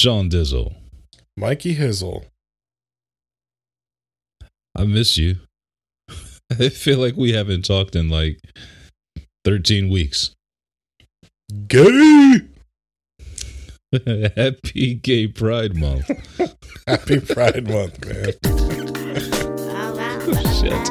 Sean Dizzle. Mikey Hizzle. I miss you. I feel like we haven't talked in like 13 weeks. Gay! Happy Gay Pride Month. Happy Pride Month, man. Shit.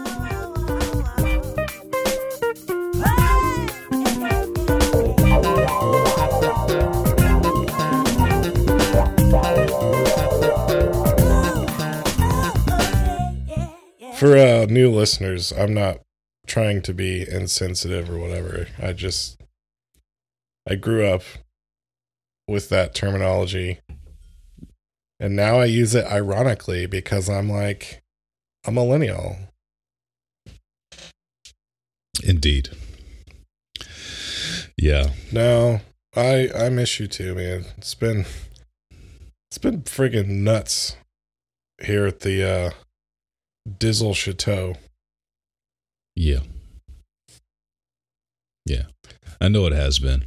For new listeners, I'm not trying to be insensitive or whatever. I grew up with that terminology, and now I use it ironically because I'm like a millennial. Indeed. Yeah. No, I miss you too, man. It's been friggin' nuts here at the Dizzle Chateau. Yeah. I know it has been.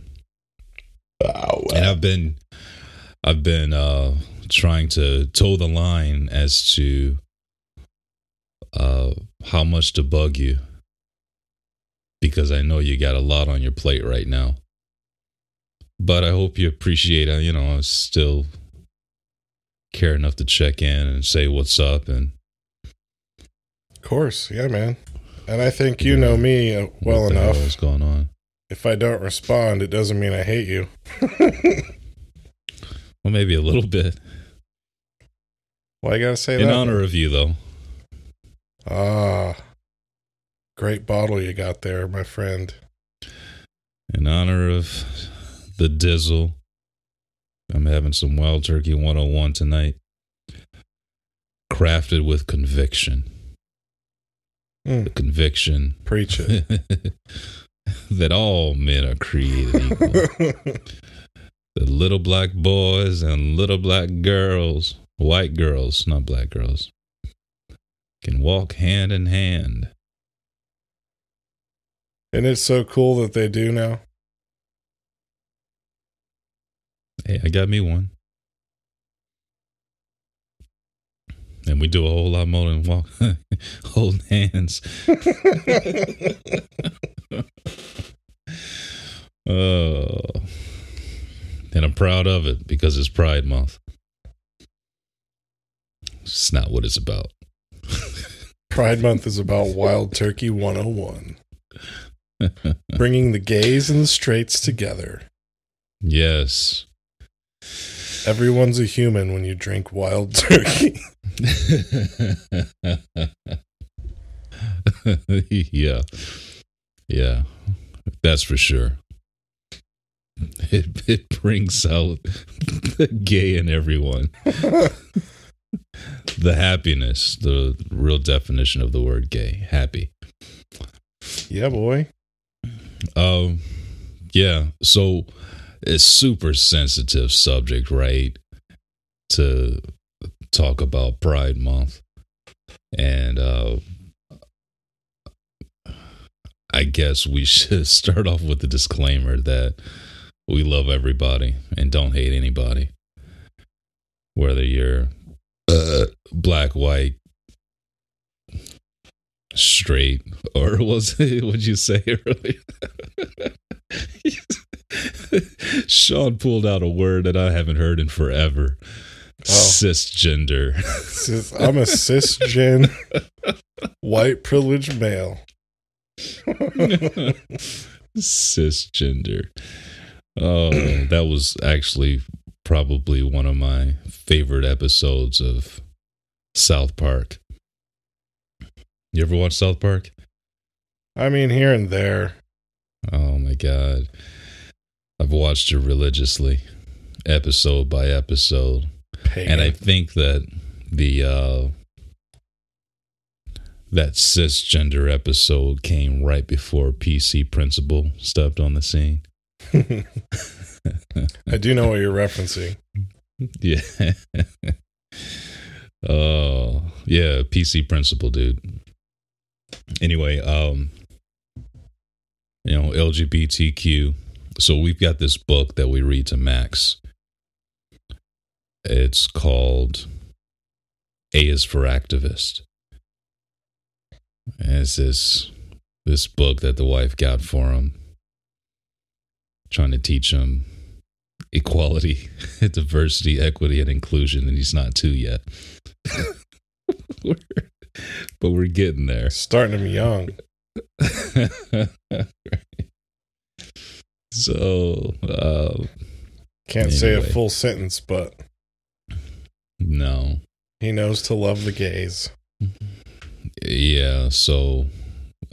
Oh, wow. And I've been trying to toe the line as to how much to bug you, because I know you got a lot on your plate right now. But I hope you appreciate, I still care enough to check in and say what's up. And of course, yeah, man. And I think you know me well enough. What's going on? If I don't respond, it doesn't mean I hate you. Well, maybe a little bit. Well, I gotta say that in honor of you, though. Ah, great bottle you got there, my friend. In honor of the Dizzle, I'm having some Wild Turkey 101 tonight, crafted with conviction. The conviction. Preach it. That all men are created equal. The little black boys and little black girls, white girls, not black girls, can walk hand in hand. And it's so cool that they do now. Hey, I got me one. And we do a whole lot more than walk, hold hands. And I'm proud of it because it's Pride Month. It's not what it's about. Pride Month is about Wild Turkey 101. Bringing the gays and the straights together. Yes. Everyone's a human when you drink Wild Turkey. Yeah, that's for sure. It brings out the gay in everyone. The happiness, the real definition of the word gay, happy. Yeah, boy. Yeah. So it's super sensitive subject, right? To talk about Pride Month, and I guess we should start off with the disclaimer that we love everybody and don't hate anybody, whether you're black, white, straight, or what'd you say earlier? Sean pulled out a word that I haven't heard in forever. Oh. Cisgender. I'm a cisgen white privileged male. Cisgender. Oh, that was actually probably one of my favorite episodes of South Park. You ever watch South Park? I mean, here and there. Oh my God. I've watched it religiously, episode by episode. Pagan. And I think that the that cisgender episode came right before PC Principal stepped on the scene. I do know what you're referencing. Yeah. Oh, yeah, PC Principal, dude. Anyway, you know, LGBTQ. So we've got this book that we read to Max. It's called A is for Activist. And it's this book that the wife got for him, trying to teach him equality, diversity, equity, and inclusion, and he's not 2 yet. But we're getting there. Starting him young. Right. So, can't say a full sentence, but no, he knows to love the gays. Yeah. So,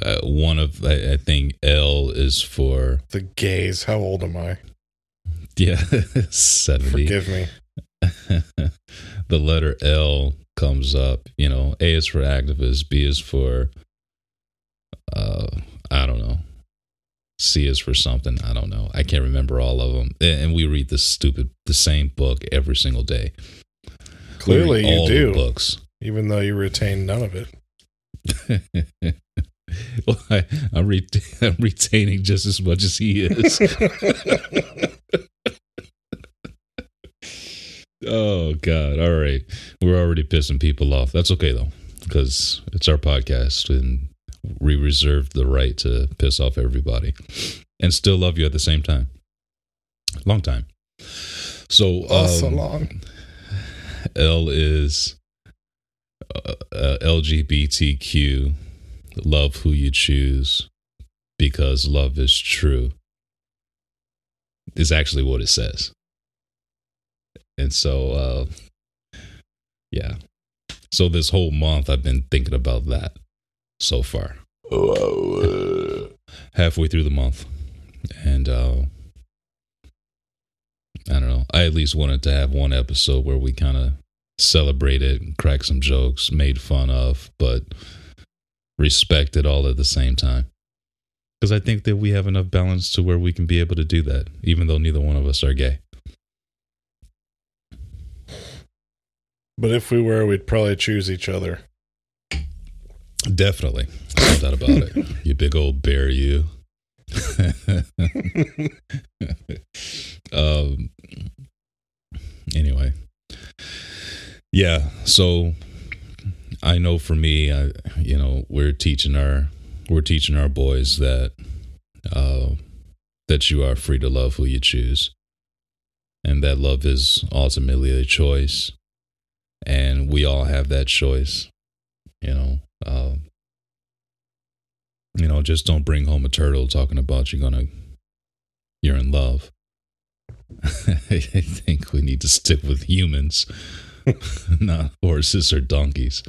I think L is for the gays. How old am I? Yeah, 70. Forgive me. The letter L comes up. You know, A is for activist. B is for I don't know. C is for something. I don't know. I can't remember all of them. And we read the same book every single day. Clearly, you do. Books. Even though you retain none of it. Well, I'm retaining just as much as he is. Oh, God. All right. We're already pissing people off. That's okay, though, because it's our podcast, and we reserve the right to piss off everybody and still love you at the same time. Long time. So, so long. L is LGBTQ. Love who you choose, because love is true. Is actually what it says. And so, yeah. So this whole month I've been thinking about that so far. Halfway through the month. And I don't know. I at least wanted to have one episode where we kind of celebrated, cracked some jokes, made fun of, but respect it all at the same time, because I think that we have enough balance to where we can be able to do that, even though neither one of us are gay. But if we were, we'd probably choose each other. Definitely, no doubt about it. You big old bear, you. Anyway, yeah. So. I know for me, you know, we're teaching our boys that that you are free to love who you choose, and that love is ultimately a choice, and we all have that choice. You know, just don't bring home a turtle talking about you're in love. I think we need to stick with humans. Not horses or donkeys.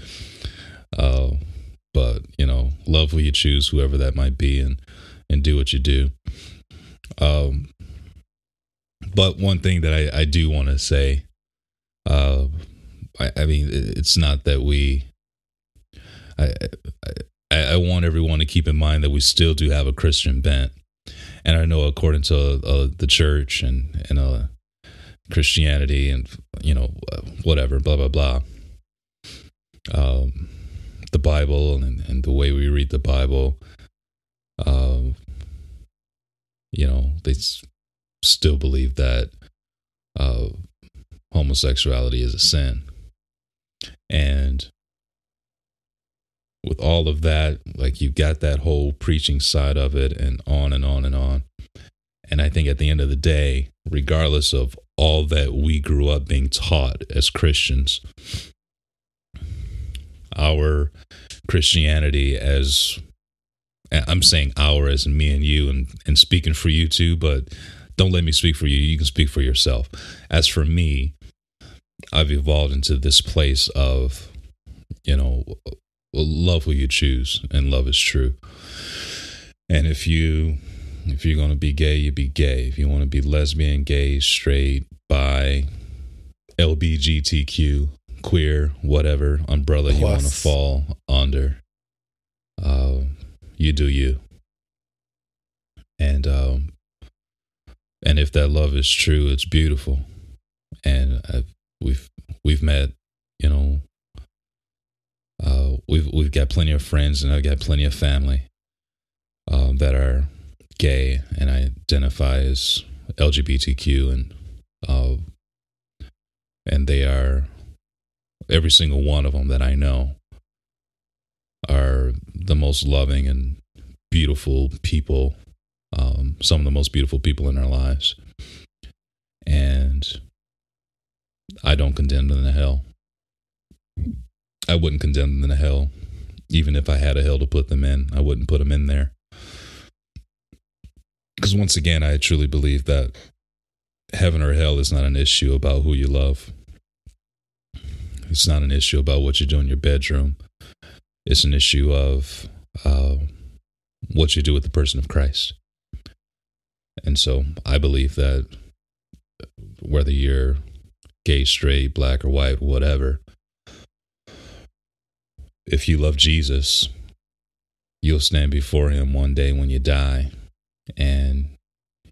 But, you know, love who you choose, whoever that might be, and do what you do. But one thing that I do want to say, I mean, it's not that I want everyone to keep in mind that we still do have a Christian bent. And I know according to the church and Christianity and, you know, whatever, blah, blah, blah. The Bible and the way we read the Bible, you know, they still believe that homosexuality is a sin. And with all of that, like, you've got that whole preaching side of it and on and on and on. And I think at the end of the day, regardless of all that we grew up being taught as Christians, our Christianity as, I'm saying our as me and you, and speaking for you too, but don't let me speak for you. You can speak for yourself. As for me, I've evolved into this place of, you know, love who you choose, and love is true. And if you If you're going to be gay, you be gay. If you want to be lesbian, gay, straight, bi, LGBTQ, queer, whatever umbrella you want to fall under, you do you. And if that love is true, it's beautiful. And we've met, you know, we've got plenty of friends, and I've got plenty of family that are gay and identify as LGBTQ, and they are, every single one of them that I know are the most loving and beautiful people, some of the most beautiful people in our lives. And I don't condemn them to hell. I wouldn't condemn them to hell. Even if I had a hell to put them in, I wouldn't put them in there. Because once again, I truly believe that heaven or hell is not an issue about who you love. It's not an issue about what you do in your bedroom. It's an issue of what you do with the person of Christ. And so I believe that whether you're gay, straight, black or white, whatever, if you love Jesus, you'll stand before him one day when you die, and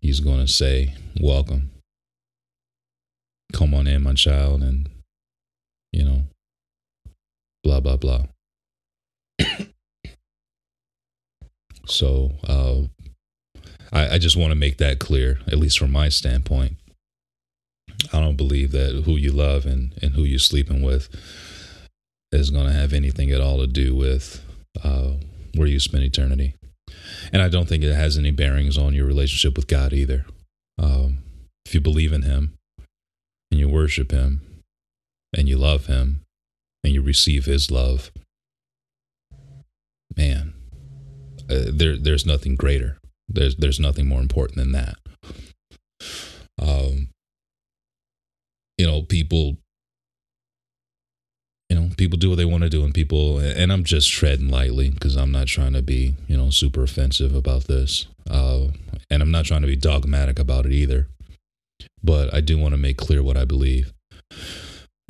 he's going to say, welcome. Come on in, my child, and, you know, blah, blah, blah. So I just want to make that clear, at least from my standpoint. I don't believe that who you love and who you're sleeping with is going to have anything at all to do with where you spend eternity. And I don't think it has any bearings on your relationship with God either. If you believe in him and you worship him and you love him and you receive his love, man, there's nothing greater. There's nothing more important than that. People do what they want to do, and I'm just treading lightly because I'm not trying to be, super offensive about this. And I'm not trying to be dogmatic about it either. But I do want to make clear what I believe.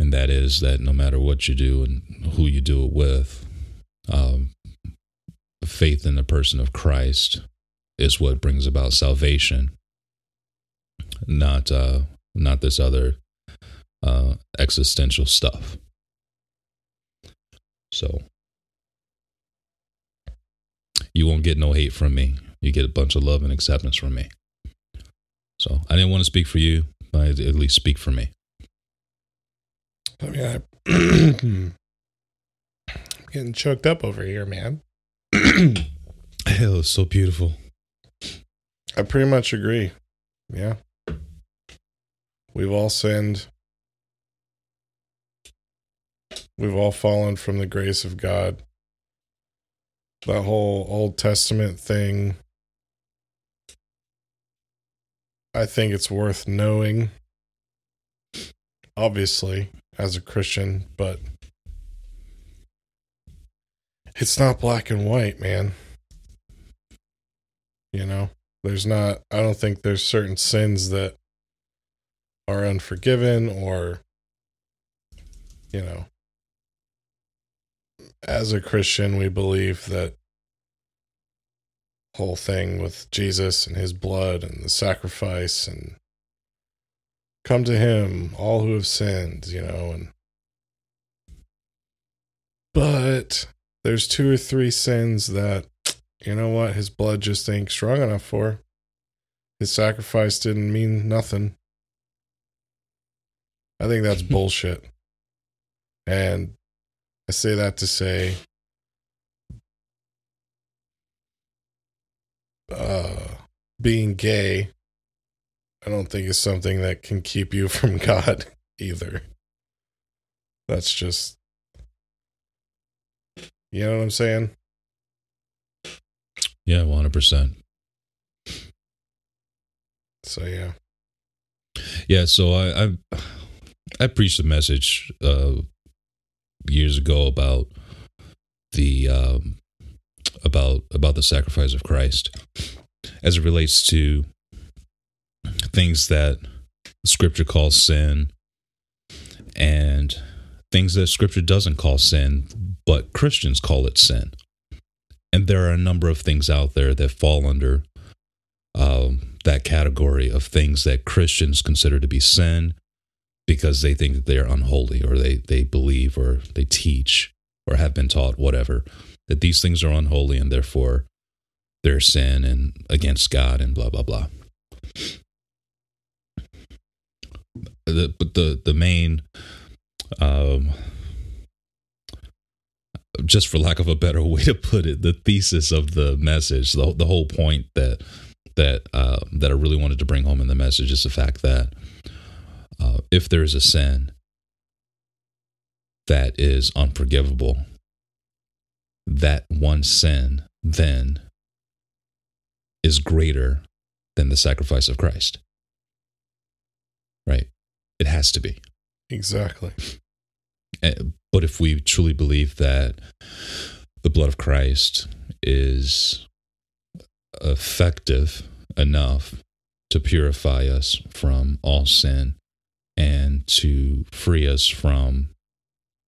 And that is that no matter what you do and who you do it with, faith in the person of Christ is what brings about salvation, not this other existential stuff. So you won't get no hate from me. You get a bunch of love and acceptance from me. So I didn't want to speak for you, but I at least speak for me. I mean, I'm getting choked up over here, man. Hell, it's so beautiful. I pretty much agree. Yeah. We've all sinned. We've all fallen from the grace of God. That whole Old Testament thing, I think it's worth knowing, obviously, as a Christian, but it's not black and white, man. I don't think there's certain sins that are unforgiven or, as a Christian, we believe that whole thing with Jesus and his blood and the sacrifice and come to him, all who have sinned, but there's two or three sins that, his blood just ain't strong enough for. His sacrifice didn't mean nothing. I think that's bullshit. And I say that to say, being gay, I don't think is something that can keep you from God either. That's just, you know what I'm saying? Yeah, 100%. So, yeah. Yeah, so I preached a message years ago about the sacrifice of Christ, as it relates to things that Scripture calls sin and things that Scripture doesn't call sin, but Christians call it sin. And there are a number of things out there that fall under that category of things that Christians consider to be sin because they think that they are unholy, or they believe, or they teach, or have been taught, whatever, that these things are unholy and therefore they're sin and against God and blah, blah, blah. But the main, just for lack of a better way to put it, the thesis of the message, the whole point that I really wanted to bring home in the message is the fact that if there is a sin that is unforgivable, that one sin then is greater than the sacrifice of Christ. Right? It has to be. Exactly. But if we truly believe that the blood of Christ is effective enough to purify us from all sin and to free us from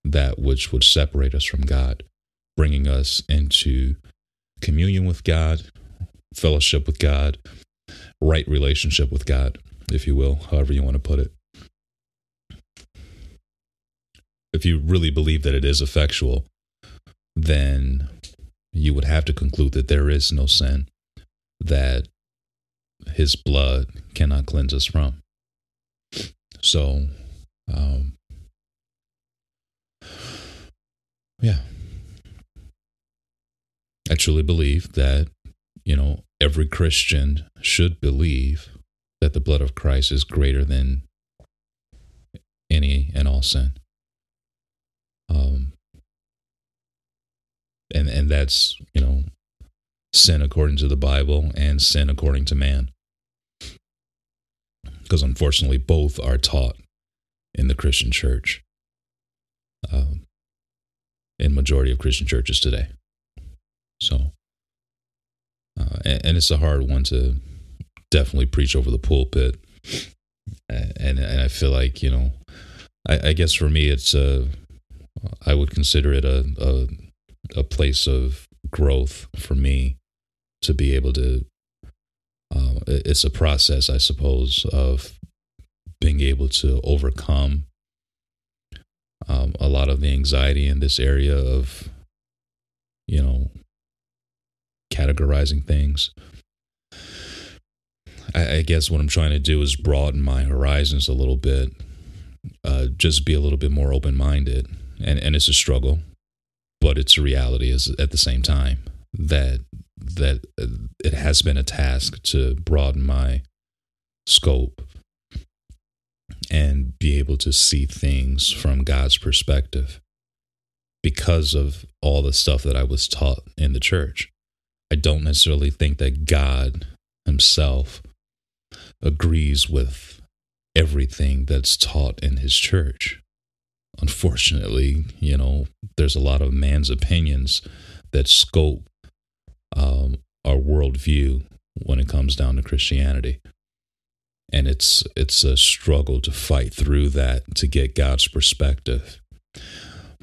that which would separate us from God, bringing us into communion with God, fellowship with God, right relationship with God, if you will, however you want to put it. If you really believe that it is effectual, then you would have to conclude that there is no sin that his blood cannot cleanse us from. So, yeah. I truly believe that, every Christian should believe that the blood of Christ is greater than any and all sin. And that's, sin according to the Bible and sin according to man. Because unfortunately, both are taught in the Christian church, in majority of Christian churches today. So, and it's a hard one to definitely preach over the pulpit. And I feel like, I guess for me, it's I would consider it a place of growth for me to be able to, it's a process, I suppose, of being able to overcome a lot of the anxiety in this area of, categorizing things. I guess what I'm trying to do is broaden my horizons a little bit, just be a little bit more open-minded. And it's a struggle, but it's a reality is at the same time that it has been a task to broaden my scope and be able to see things from God's perspective because of all the stuff that I was taught in the church. I don't necessarily think that God himself agrees with everything that's taught in his church. Unfortunately, there's a lot of man's opinions that scope our worldview when it comes down to Christianity. And it's a struggle to fight through that to get God's perspective.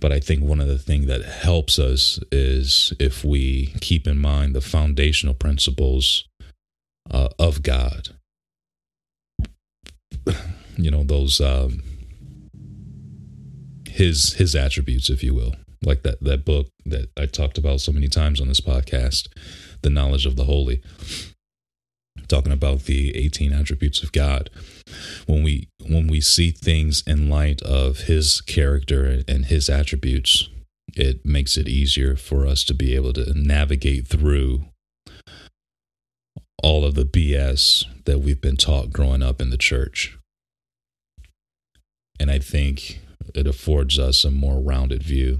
But I think one of the things that helps us is if we keep in mind the foundational principles of God. Those... His attributes, if you will, like that book that I talked about so many times on this podcast, The Knowledge of the Holy, talking about the 18 attributes of God. When we see things in light of his character and his attributes, it makes it easier for us to be able to navigate through all of the BS that we've been taught growing up in the church. And I think it affords us a more rounded view,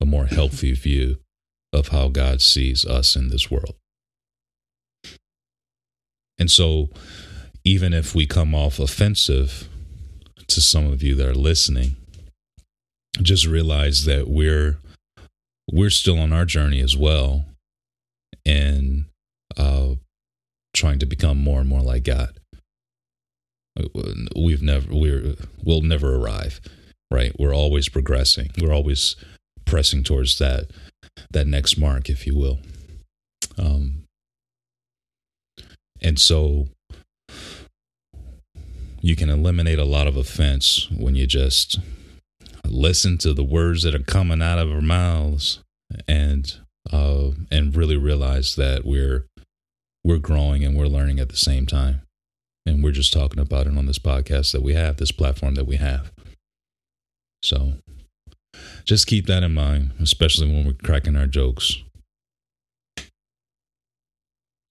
a more healthy view of how God sees us in this world. And so even if we come off offensive to some of you that are listening, just realize that we're still on our journey as well. And trying to become more and more like God. We'll never arrive, right? We're always progressing. We're always pressing towards that next mark, if you will. And so you can eliminate a lot of offense when you just listen to the words that are coming out of our mouths and really realize that we're growing and we're learning at the same time. And we're just talking about it on this podcast that we have, this platform that we have. So just keep that in mind, especially when we're cracking our jokes.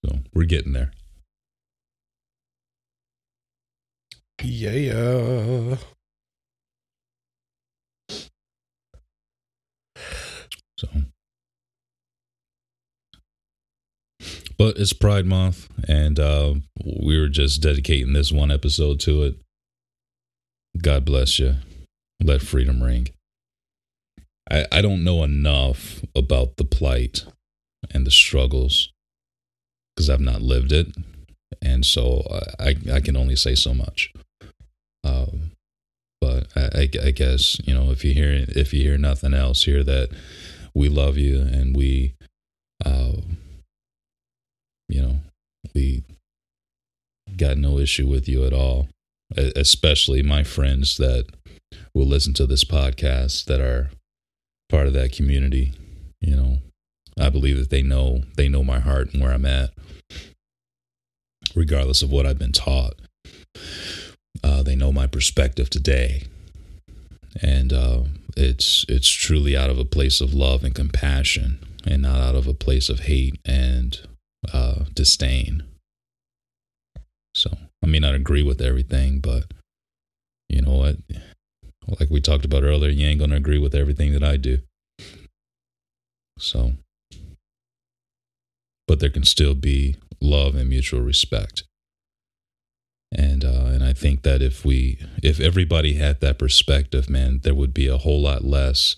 So we're getting there. Yeah. So. But it's Pride Month, and we were just dedicating this one episode to it. God bless you. Let freedom ring. I don't know enough about the plight and the struggles because I've not lived it, and so I can only say so much. But I guess, you know, if you hear nothing else, hear that we love you and we. You know, we got no issue with you at all, especially my friends that will listen to this podcast that are part of that community. You know, I believe that they know my heart and where I'm at, regardless of what I've been taught. They know my perspective today. And it's truly out of a place of love and compassion and not out of a place of hate and disdain. So I may not agree with everything, but you know what? Like we talked about earlier, you ain't gonna agree with everything that I do. So, but there can still be love and mutual respect. And I think that if everybody had that perspective, man, there would be a whole lot less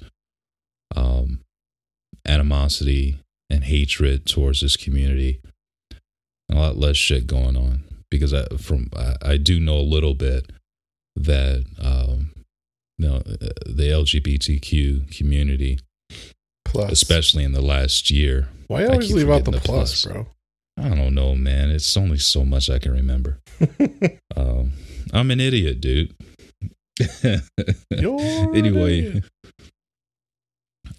animosity and hatred towards this community, and a lot less shit going on. Because I do know a little bit that you know, the LGBTQ community, plus, especially in the last year. Why always leave out the plus, bro? I don't know, man. It's only so much I can remember. I'm an idiot, dude. Anyway,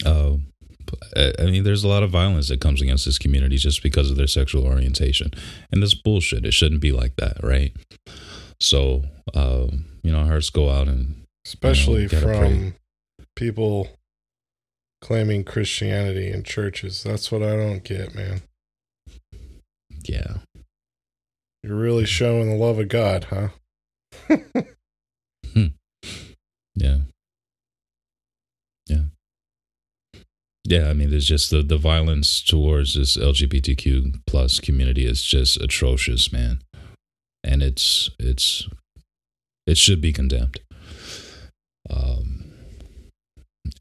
I mean, there's a lot of violence that comes against this community just because of their sexual orientation. And that's bullshit. It shouldn't be like that, right? So, you know, hearts go out and... Especially from people claiming Christianity in churches. That's what I don't get, man. Yeah. You're really showing the love of God, huh? Yeah. Yeah. Yeah, I mean, there's just the violence towards this LGBTQ plus community is just atrocious, man. And it should be condemned.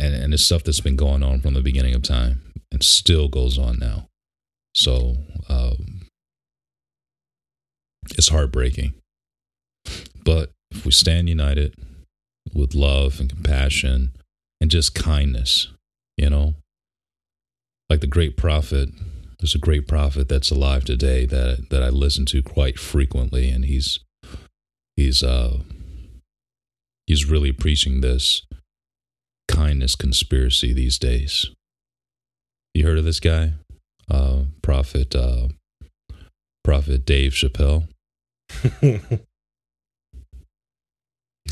And it's stuff that's been going on from the beginning of time and still goes on now. So it's heartbreaking. But if we stand united with love and compassion and just kindness, you know, like the great prophet, there's a great prophet that's alive today that I listen to quite frequently, and he's really preaching this kindness conspiracy these days. You heard of this guy, prophet Dave Chappelle?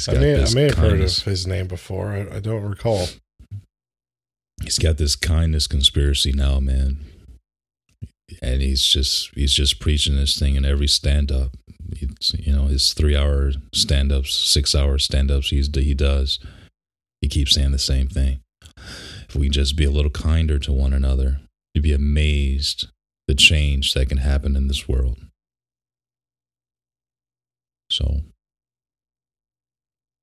I may have heard of his name before. I don't recall. He's got this kindness conspiracy now, man. And he's just preaching this thing in every stand-up. You know, his 3-hour stand-ups, 6-hour stand-ups he does. He keeps saying the same thing. If we just be a little kinder to one another, you'd be amazed the change that can happen in this world. So,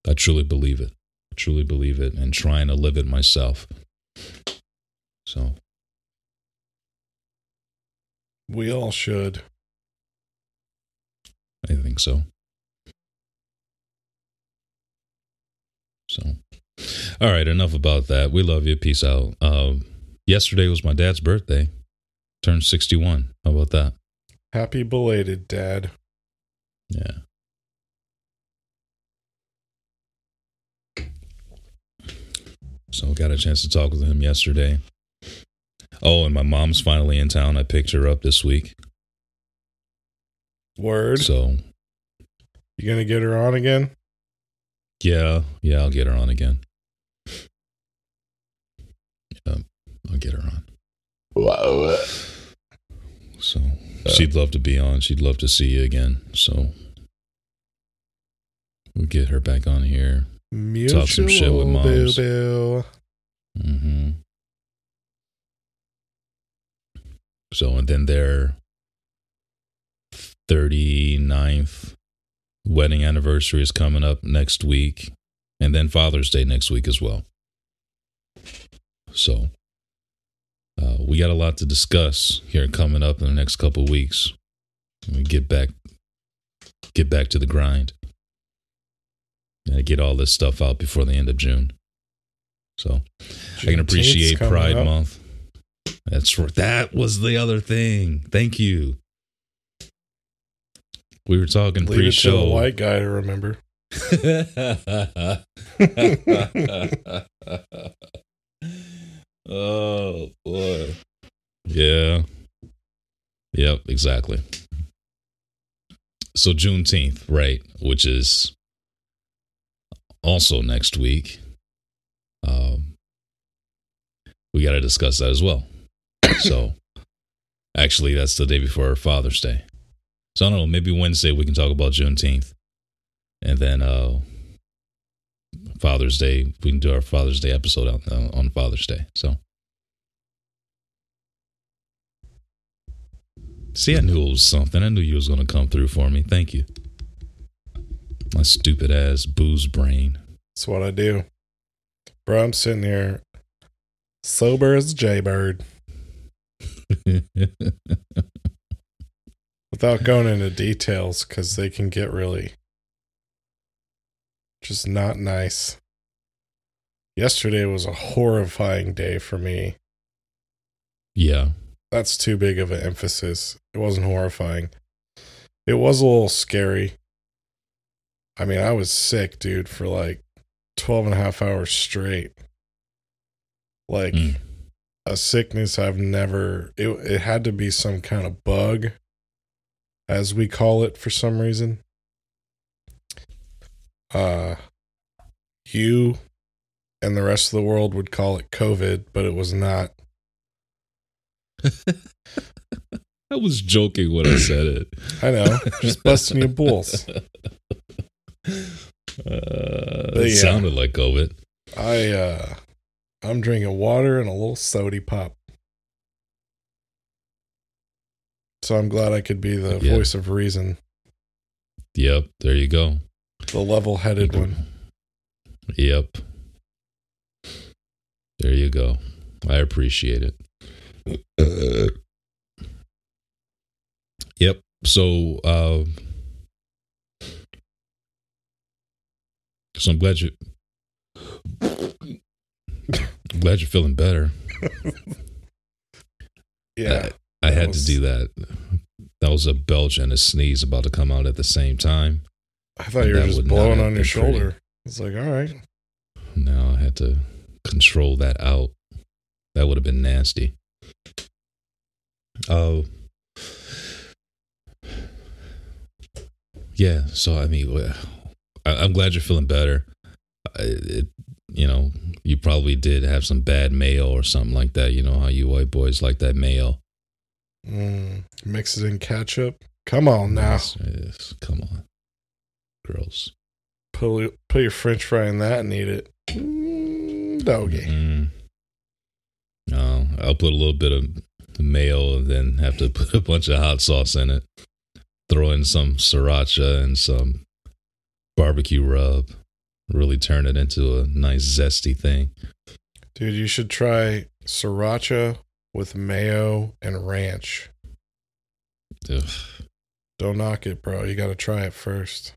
I truly believe it. I truly believe it and trying to live it myself. So we all should. I think so. So, all right, enough about that. We love you. Peace out. Yesterday was my dad's birthday. Turned 61. How about that? Happy belated, Dad. Yeah. So got a chance to talk with him yesterday. Oh, and my mom's finally in town. I picked her up this week. Word. So. You going to get her on again? Yeah, I'll get her on again. Yeah, I'll get her on. Wow. So she'd love to be on. She'd love to see you again. So we'll get her back on here. Mutual talk some shit with moms. Mm-hmm. So, and then their 39th wedding anniversary is coming up next week. And then Father's Day next week as well. So, we got a lot to discuss here coming up in the next couple of weeks. We get back to the grind. I get all this stuff out before the end of June. So I can appreciate Pride Month. That's right. That was the other thing. Thank you. We were talking pre-show. Leave it to the white guy to remember. Oh, boy. Yeah. Yep, exactly. So Juneteenth, right, which is also next week, we got to discuss that as well. So actually, that's the day before Father's Day. So I don't know, maybe Wednesday we can talk about Juneteenth. And then Father's Day, we can do our Father's Day episode on Father's Day. So see, I knew it was something. I knew you was going to come through for me. Thank you. My stupid ass booze brain. That's what I do. Bro, I'm sitting here sober as a jaybird. Without going into details, because they can get really just not nice. Yesterday was a horrifying day for me. Yeah. That's too big of an emphasis. It wasn't horrifying. It was a little scary. I mean, I was sick, dude, for like 12 and a half hours straight. Like a sickness I've never... It had to be some kind of bug, as we call it for some reason. You and the rest of the world would call it COVID, but it was not. I was joking when I said it. I know. Just busting your balls. It sounded like COVID. I'm drinking water and a little sody pop. So I'm glad I could be the voice of reason. Yep, there you go. The level-headed one. Yep. There you go. I appreciate it. Yep. So, I'm glad you. I'm glad you're feeling better. Yeah, I had to do that. That was a belch and a sneeze about to come out at the same time. I thought you were just blowing on your shoulder. It's like, all right. No, I had to control that out. That would have been nasty. Oh. Yeah. So I mean, I'm glad you're feeling better. You probably did have some bad mail or something like that. You know how you white boys like that mail. Mix it in ketchup. Come on now. Yes, come on. Gross. Put your French fry in that and eat it. Doggy. No, I'll put a little bit of mayo and then have to put a bunch of hot sauce in it. Throw in some sriracha and some barbecue rub. Really turn it into a nice zesty thing. Dude, you should try sriracha with mayo and ranch. Ugh. Don't knock it, bro. You got to try it first.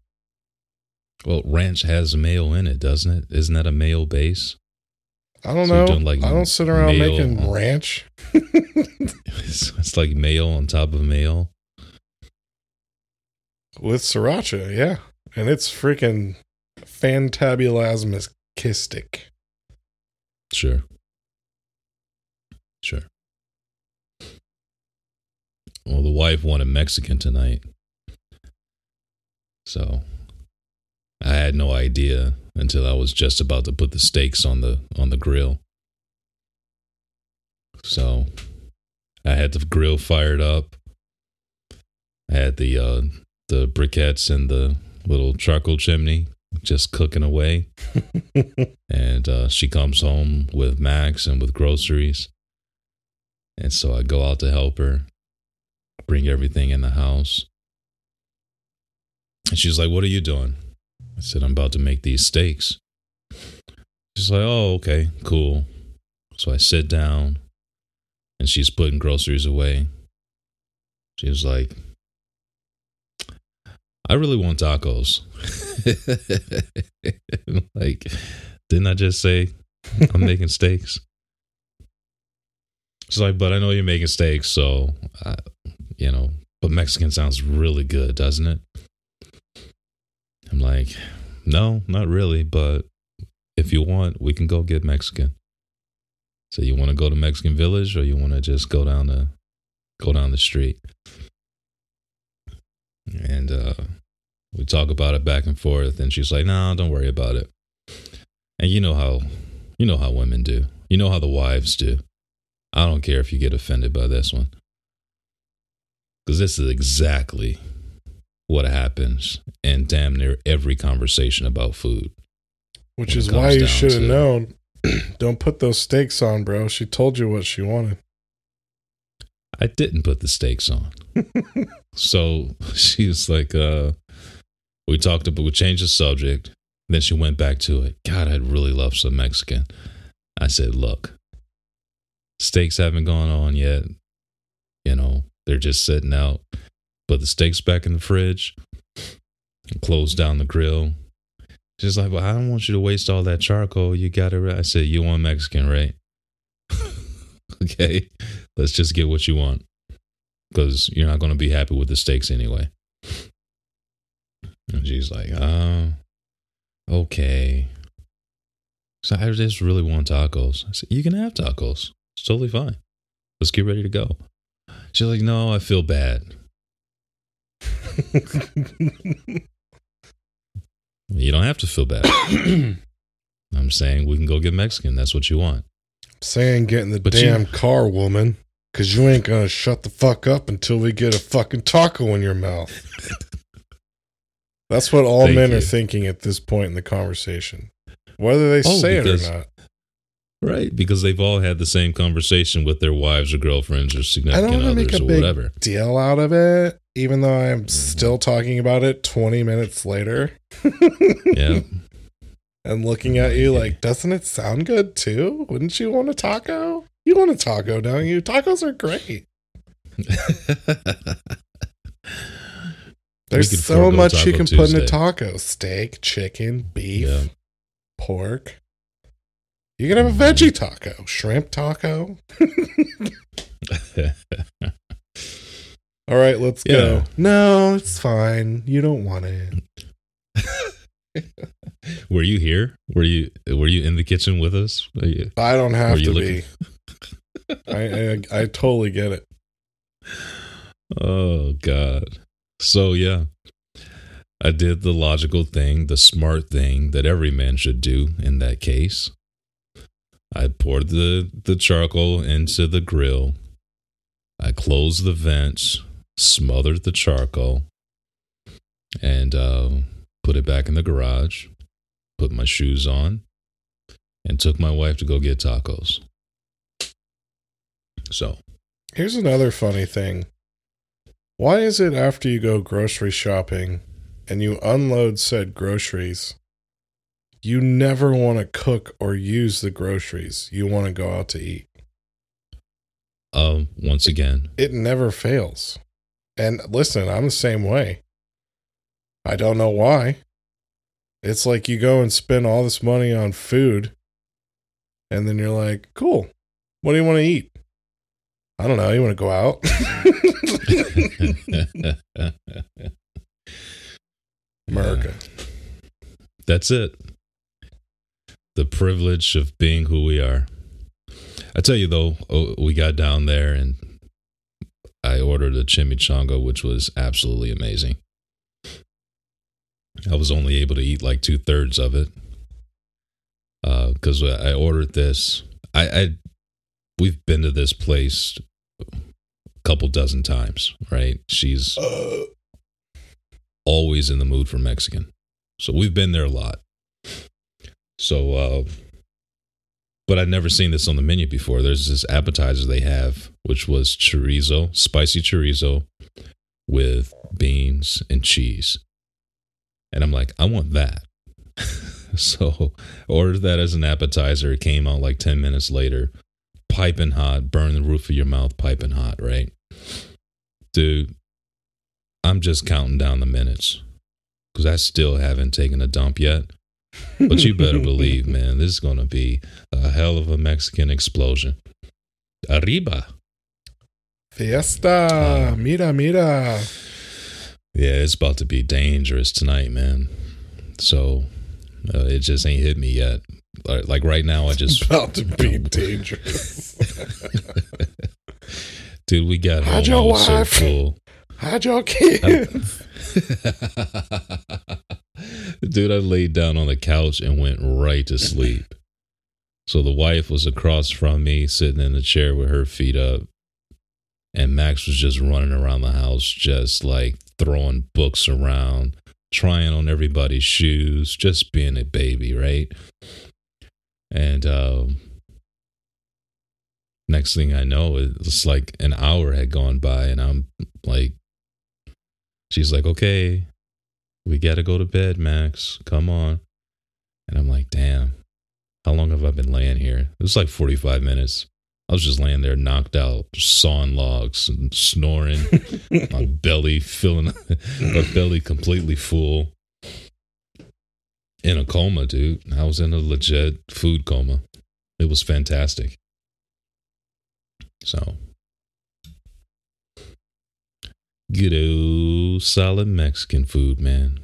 Well, ranch has mayo in it, doesn't it? Isn't that a mayo base? I don't know. I don't sit around making ranch. It's like mayo on top of mayo. With sriracha, yeah. And it's freaking fantabulasmascistic. Sure. Sure. Well, the wife wanted Mexican tonight. So I had no idea until I was just about to put the steaks on the grill. So I had the grill fired up. I had the briquettes in the little charcoal chimney just cooking away. And she comes home with Max and with groceries. And so I go out to help her bring everything in the house. And she's like, "What are you doing?" I said, "I'm about to make these steaks." She's like, "Oh, okay, cool." So I sit down and she's putting groceries away. She was like, "I really want tacos." Like, didn't I just say I'm making steaks? She's like, "But I know you're making steaks, so, but Mexican sounds really good, doesn't it?" I'm like, "No, not really, but if you want, we can go get Mexican. So you want to go to Mexican Village, or you want to just go down the street?" And we talk about it back and forth, and she's like, "No, don't worry about it." And you know how women do. You know how the wives do. I don't care if you get offended by this one, because this is exactly what happens in damn near every conversation about food. Which is why you should have known. Don't put those steaks on, bro. She told you what she wanted. I didn't put the steaks on. So she was like, we talked about, we changed the subject. Then she went back to it. "God, I'd really love some Mexican." I said, "Look, steaks haven't gone on yet. They're just sitting out. Put the steaks back in the fridge and close down the grill." She's like, "Well, I don't want you to waste all that charcoal. You got it." I said, "You want Mexican, right? Okay, let's just get what you want, because you're not going to be happy with the steaks anyway." And she's like, "Okay. So I just really want tacos." I said, "You can have tacos. It's totally fine. Let's get ready to go." She's like, "No, I feel bad." You don't have to feel bad. I'm saying we can go get Mexican. That's what you want. I'm saying get in the damn car, woman, because you ain't gonna shut the fuck up until we get a fucking taco in your mouth. That's what all men are thinking at this point in the conversation, whether they say it or not. Right, because they've all had the same conversation with their wives or girlfriends or significant others or whatever. Big deal out of it, even though I'm still talking about it 20 minutes later. Yeah. And looking at you like, "Doesn't it sound good too? Wouldn't you want a taco? You want a taco, don't you? Tacos are great." There's so much you can put in a taco. Steak, chicken, beef, pork. You can have a veggie taco, shrimp taco. All right, let's go. "No, it's fine. You don't want it." Were you here? Were you in the kitchen with us? I don't have to be. I totally get it. Oh God. So yeah, I did the logical thing, the smart thing that every man should do in that case. I poured the charcoal into the grill. I closed the vents, smothered the charcoal, and put it back in the garage, put my shoes on, and took my wife to go get tacos. So, here's another funny thing. Why is it after you go grocery shopping and you unload said groceries, you never want to cook or use the groceries? You want to go out to eat. Once again, it never fails. And listen, I'm the same way. I don't know why. It's like you go and spend all this money on food, and then you're like, cool, what do you want to eat? I don't know. You want to go out? America. That's it. The privilege of being who we are. I tell you, though, we got down there and I ordered a chimichanga, which was absolutely amazing. I was only able to eat like 2/3 of it because I ordered this. We've been to this place a couple dozen times, right? She's always in the mood for Mexican. So we've been there a lot. So, but I'd never seen this on the menu before. There's this appetizer they have, which was chorizo, spicy chorizo with beans and cheese. And I'm like, I want that. So I ordered that as an appetizer. It came out like 10 minutes later. Piping hot, burn the roof of your mouth, piping hot, right? Dude, I'm just counting down the minutes because I still haven't taken a dump yet. But you better believe, man, this is going to be a hell of a Mexican explosion. Arriba. Fiesta. Mira. Yeah, it's about to be dangerous tonight, man. So it just ain't hit me yet. Like right now, I just... about to be dangerous. Dude, we got home. How'd your wife? So cool. How'd your kids? Dude, I laid down on the couch and went right to sleep. So the wife was across from me, sitting in the chair with her feet up. And Max was just running around the house, just like throwing books around, trying on everybody's shoes, just being a baby, right? And next thing I know, it's like an hour had gone by, and I'm like, she's like, okay, we got to go to bed, Max. Come on. And I'm like, damn, how long have I been laying here? It was like 45 minutes. I was just laying there knocked out, sawing logs and snoring, my belly filling, my belly completely full. In a coma, dude. I was in a legit food coma. It was fantastic. So, good old solid Mexican food, man.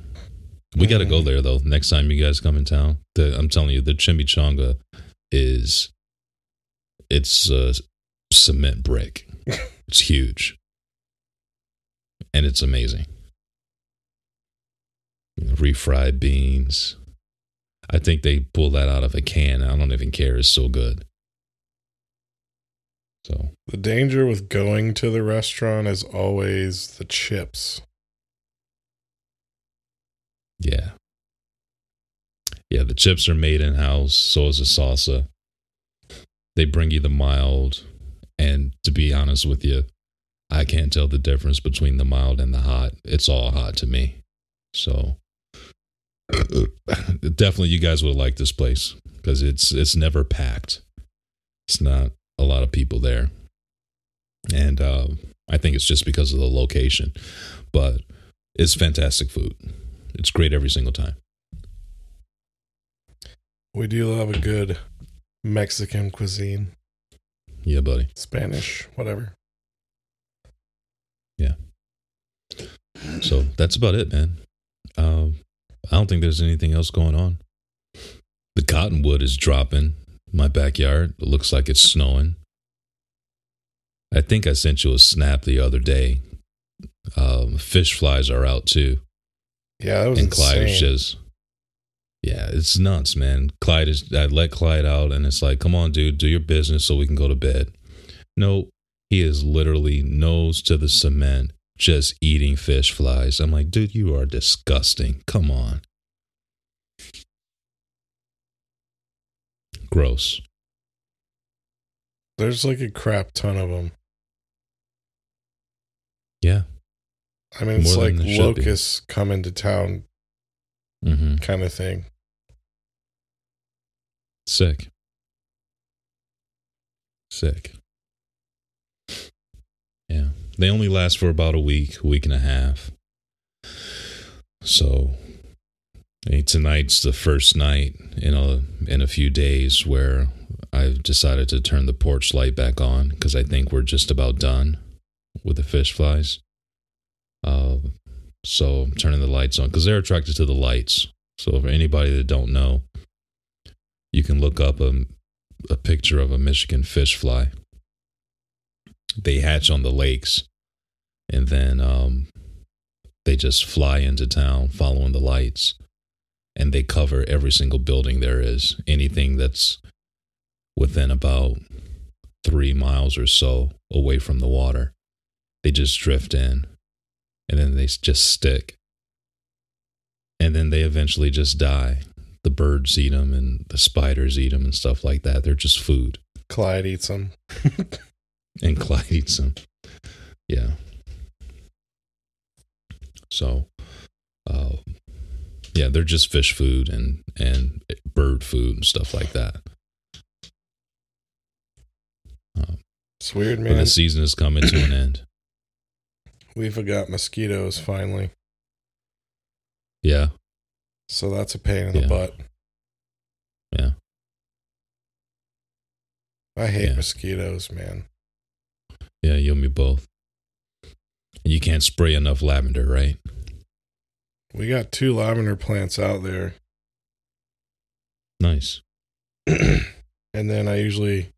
We got to go there, though. Next time you guys come in town, I'm telling you, the chimichanga is, it's a cement brick. It's huge. And it's amazing. Refried beans. I think they pull that out of a can. I don't even care. It's so good. So the danger with going to the restaurant is always the chips. Yeah. Yeah, the chips are made in-house. So is the salsa. They bring you the mild. And to be honest with you, I can't tell the difference between the mild and the hot. It's all hot to me. So definitely you guys would like this place because it's never packed. It's not a lot of people there. And I think it's just because of the location. But it's fantastic food. It's great every single time. We do love a good Mexican cuisine. Yeah, buddy. Spanish, whatever. Yeah. So that's about it, man. I don't think there's anything else going on. The cottonwood is dropping. My backyard, it looks like it's snowing. I think I sent you a snap the other day. Fish flies are out too. Yeah, that was and Clyde insane. Is just, yeah, it's nuts, man. I let Clyde out, and it's like, come on, dude, do your business so we can go to bed. No, he is literally nose to the cement, just eating fish flies. I'm like, dude, you are disgusting. Come on. Gross. There's like a crap ton of them. Yeah. I mean, it's like locusts come into town kind of thing. Sick. Yeah. They only last for about a week and a half. So tonight's the first night in a few days where I've decided to turn the porch light back on because I think we're just about done with the fish flies. So I'm turning the lights on because they're attracted to the lights. So for anybody that don't know, you can look up a picture of a Michigan fish fly. They hatch on the lakes, and then they just fly into town following the lights, and they cover every single building there is. Anything that's within about 3 miles or so away from the water, they just drift in, and then they just stick, and then they eventually just die. The birds eat them, and the spiders eat them, and stuff like that. They're just food. Clyde eats them. And Clyde eats them. Yeah. So, yeah, they're just fish food and bird food and stuff like that. It's weird, man. But the season is coming to an end. We forgot mosquitoes finally. Yeah. So that's a pain in the butt. Yeah. I hate mosquitoes, man. Yeah, you and me both. You can't spray enough lavender, right? We got 2 lavender plants out there. Nice. And then I usually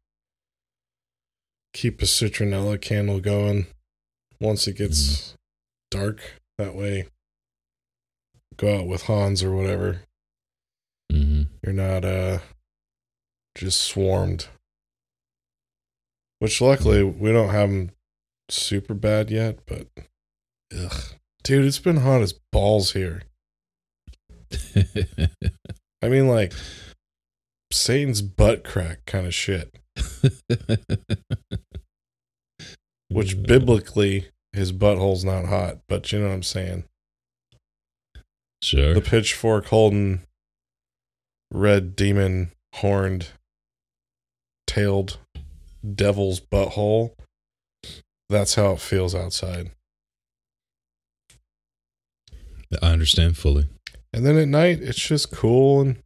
keep a citronella candle going once it gets dark. That way, go out with Hans or whatever. Mm-hmm. You're not just swarmed. Which luckily we don't have them super bad yet, but dude, it's been hot as balls here. I mean, like Satan's butt crack kind of shit. Which biblically his butthole's not hot, but you know what I'm saying. Sure. The pitchfork holding, red demon horned, tailed devil's butthole. That's how it feels outside. I understand fully. And then at night, it's just cool, and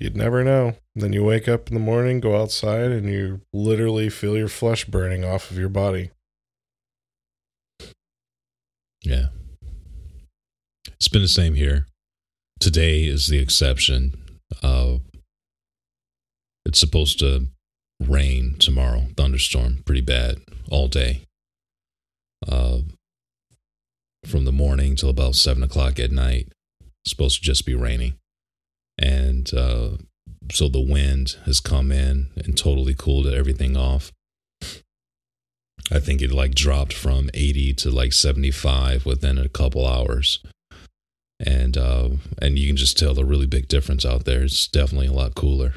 you'd never know. And then you wake up in the morning, go outside, and you literally feel your flesh burning off of your body. Yeah. It's been the same here. Today is the exception. It's supposed to rain tomorrow, thunderstorm, pretty bad all day. From the morning till about 7 o'clock at night, it's supposed to just be raining. And so the wind has come in and totally cooled everything off. I think it like dropped from 80 to like 75 within a couple hours. And you can just tell the really big difference out there. It's definitely a lot cooler.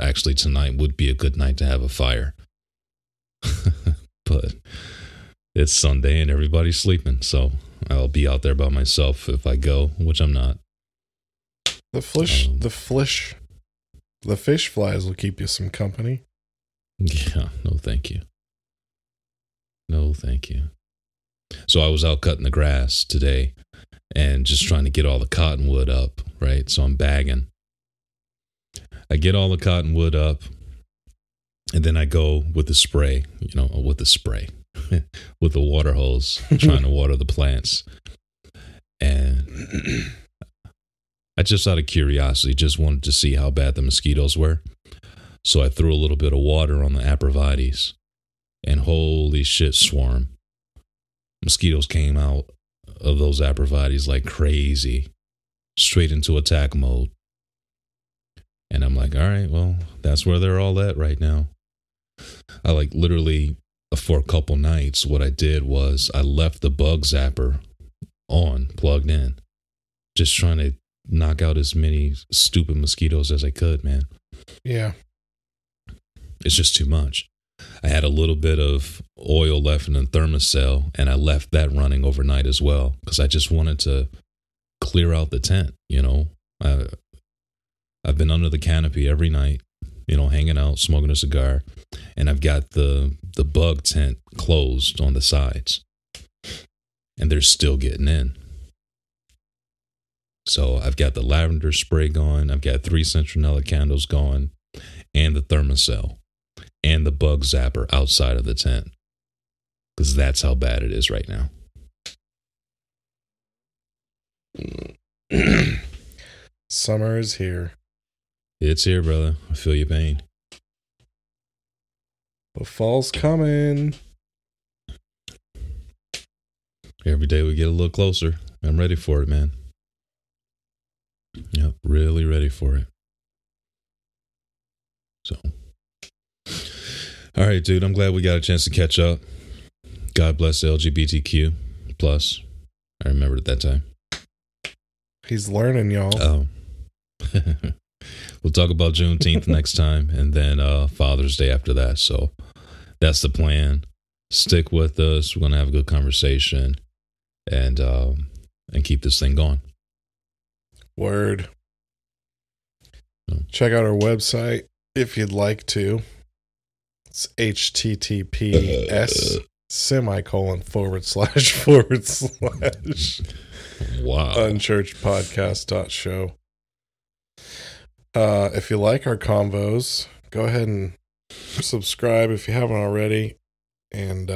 Actually, tonight would be a good night to have a fire. But it's Sunday and everybody's sleeping, so I'll be out there by myself if I go, which I'm not. The fish flies will keep you some company. Yeah, no thank you. No thank you. So I was out cutting the grass today and just trying to get all the cottonwood up, right? So I'm bagging. I get all the cottonwood up, and then I go with the spray, with the water hose, trying to water the plants. And I just, out of curiosity, just wanted to see how bad the mosquitoes were. So I threw a little bit of water on the aprovites, and holy shit, swarm. Mosquitoes came out of those aprovites like crazy, straight into attack mode. And I'm like, all right, well, that's where they're all at right now. I like literally for a couple nights, what I did was I left the bug zapper on, plugged in, just trying to knock out as many stupid mosquitoes as I could, man. Yeah. It's just too much. I had a little bit of oil left in the ThermaCell, and I left that running overnight as well because I just wanted to clear out the tent, I've been under the canopy every night you know, hanging out, smoking a cigar, and I've got the bug tent closed on the sides, and they're still getting in. So I've got the lavender spray going, I've got 3 Centronella candles going, and the ThermaCell, and the bug zapper outside of the tent, because that's how bad it is right now. Summer is here. It's here, brother. I feel your pain. But fall's coming. Every day we get a little closer. I'm ready for it, man. Yep, really ready for it. So, all right, dude. I'm glad we got a chance to catch up. God bless LGBTQ+. I remembered at that time. He's learning, y'all. Oh. We'll talk about Juneteenth next time, and then Father's Day after that. So that's the plan. Stick with us. We're gonna have a good conversation, and keep this thing going. Word. Check out our website if you'd like to. It's https:// Wow. unchurchedpodcast.show. If you like our convos, go ahead and subscribe if you haven't already, and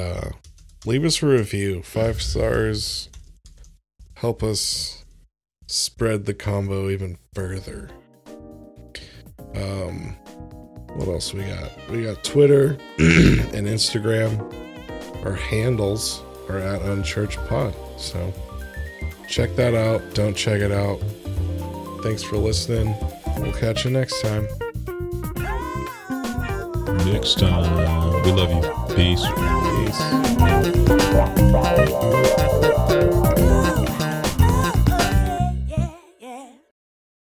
leave us a review. 5 stars help us spread the combo even further. What else we got? We got Twitter and Instagram. Our handles are at UnchurchedPod. So check that out. Don't check it out. Thanks for listening. We'll catch you next time. Next time. We love you. Peace.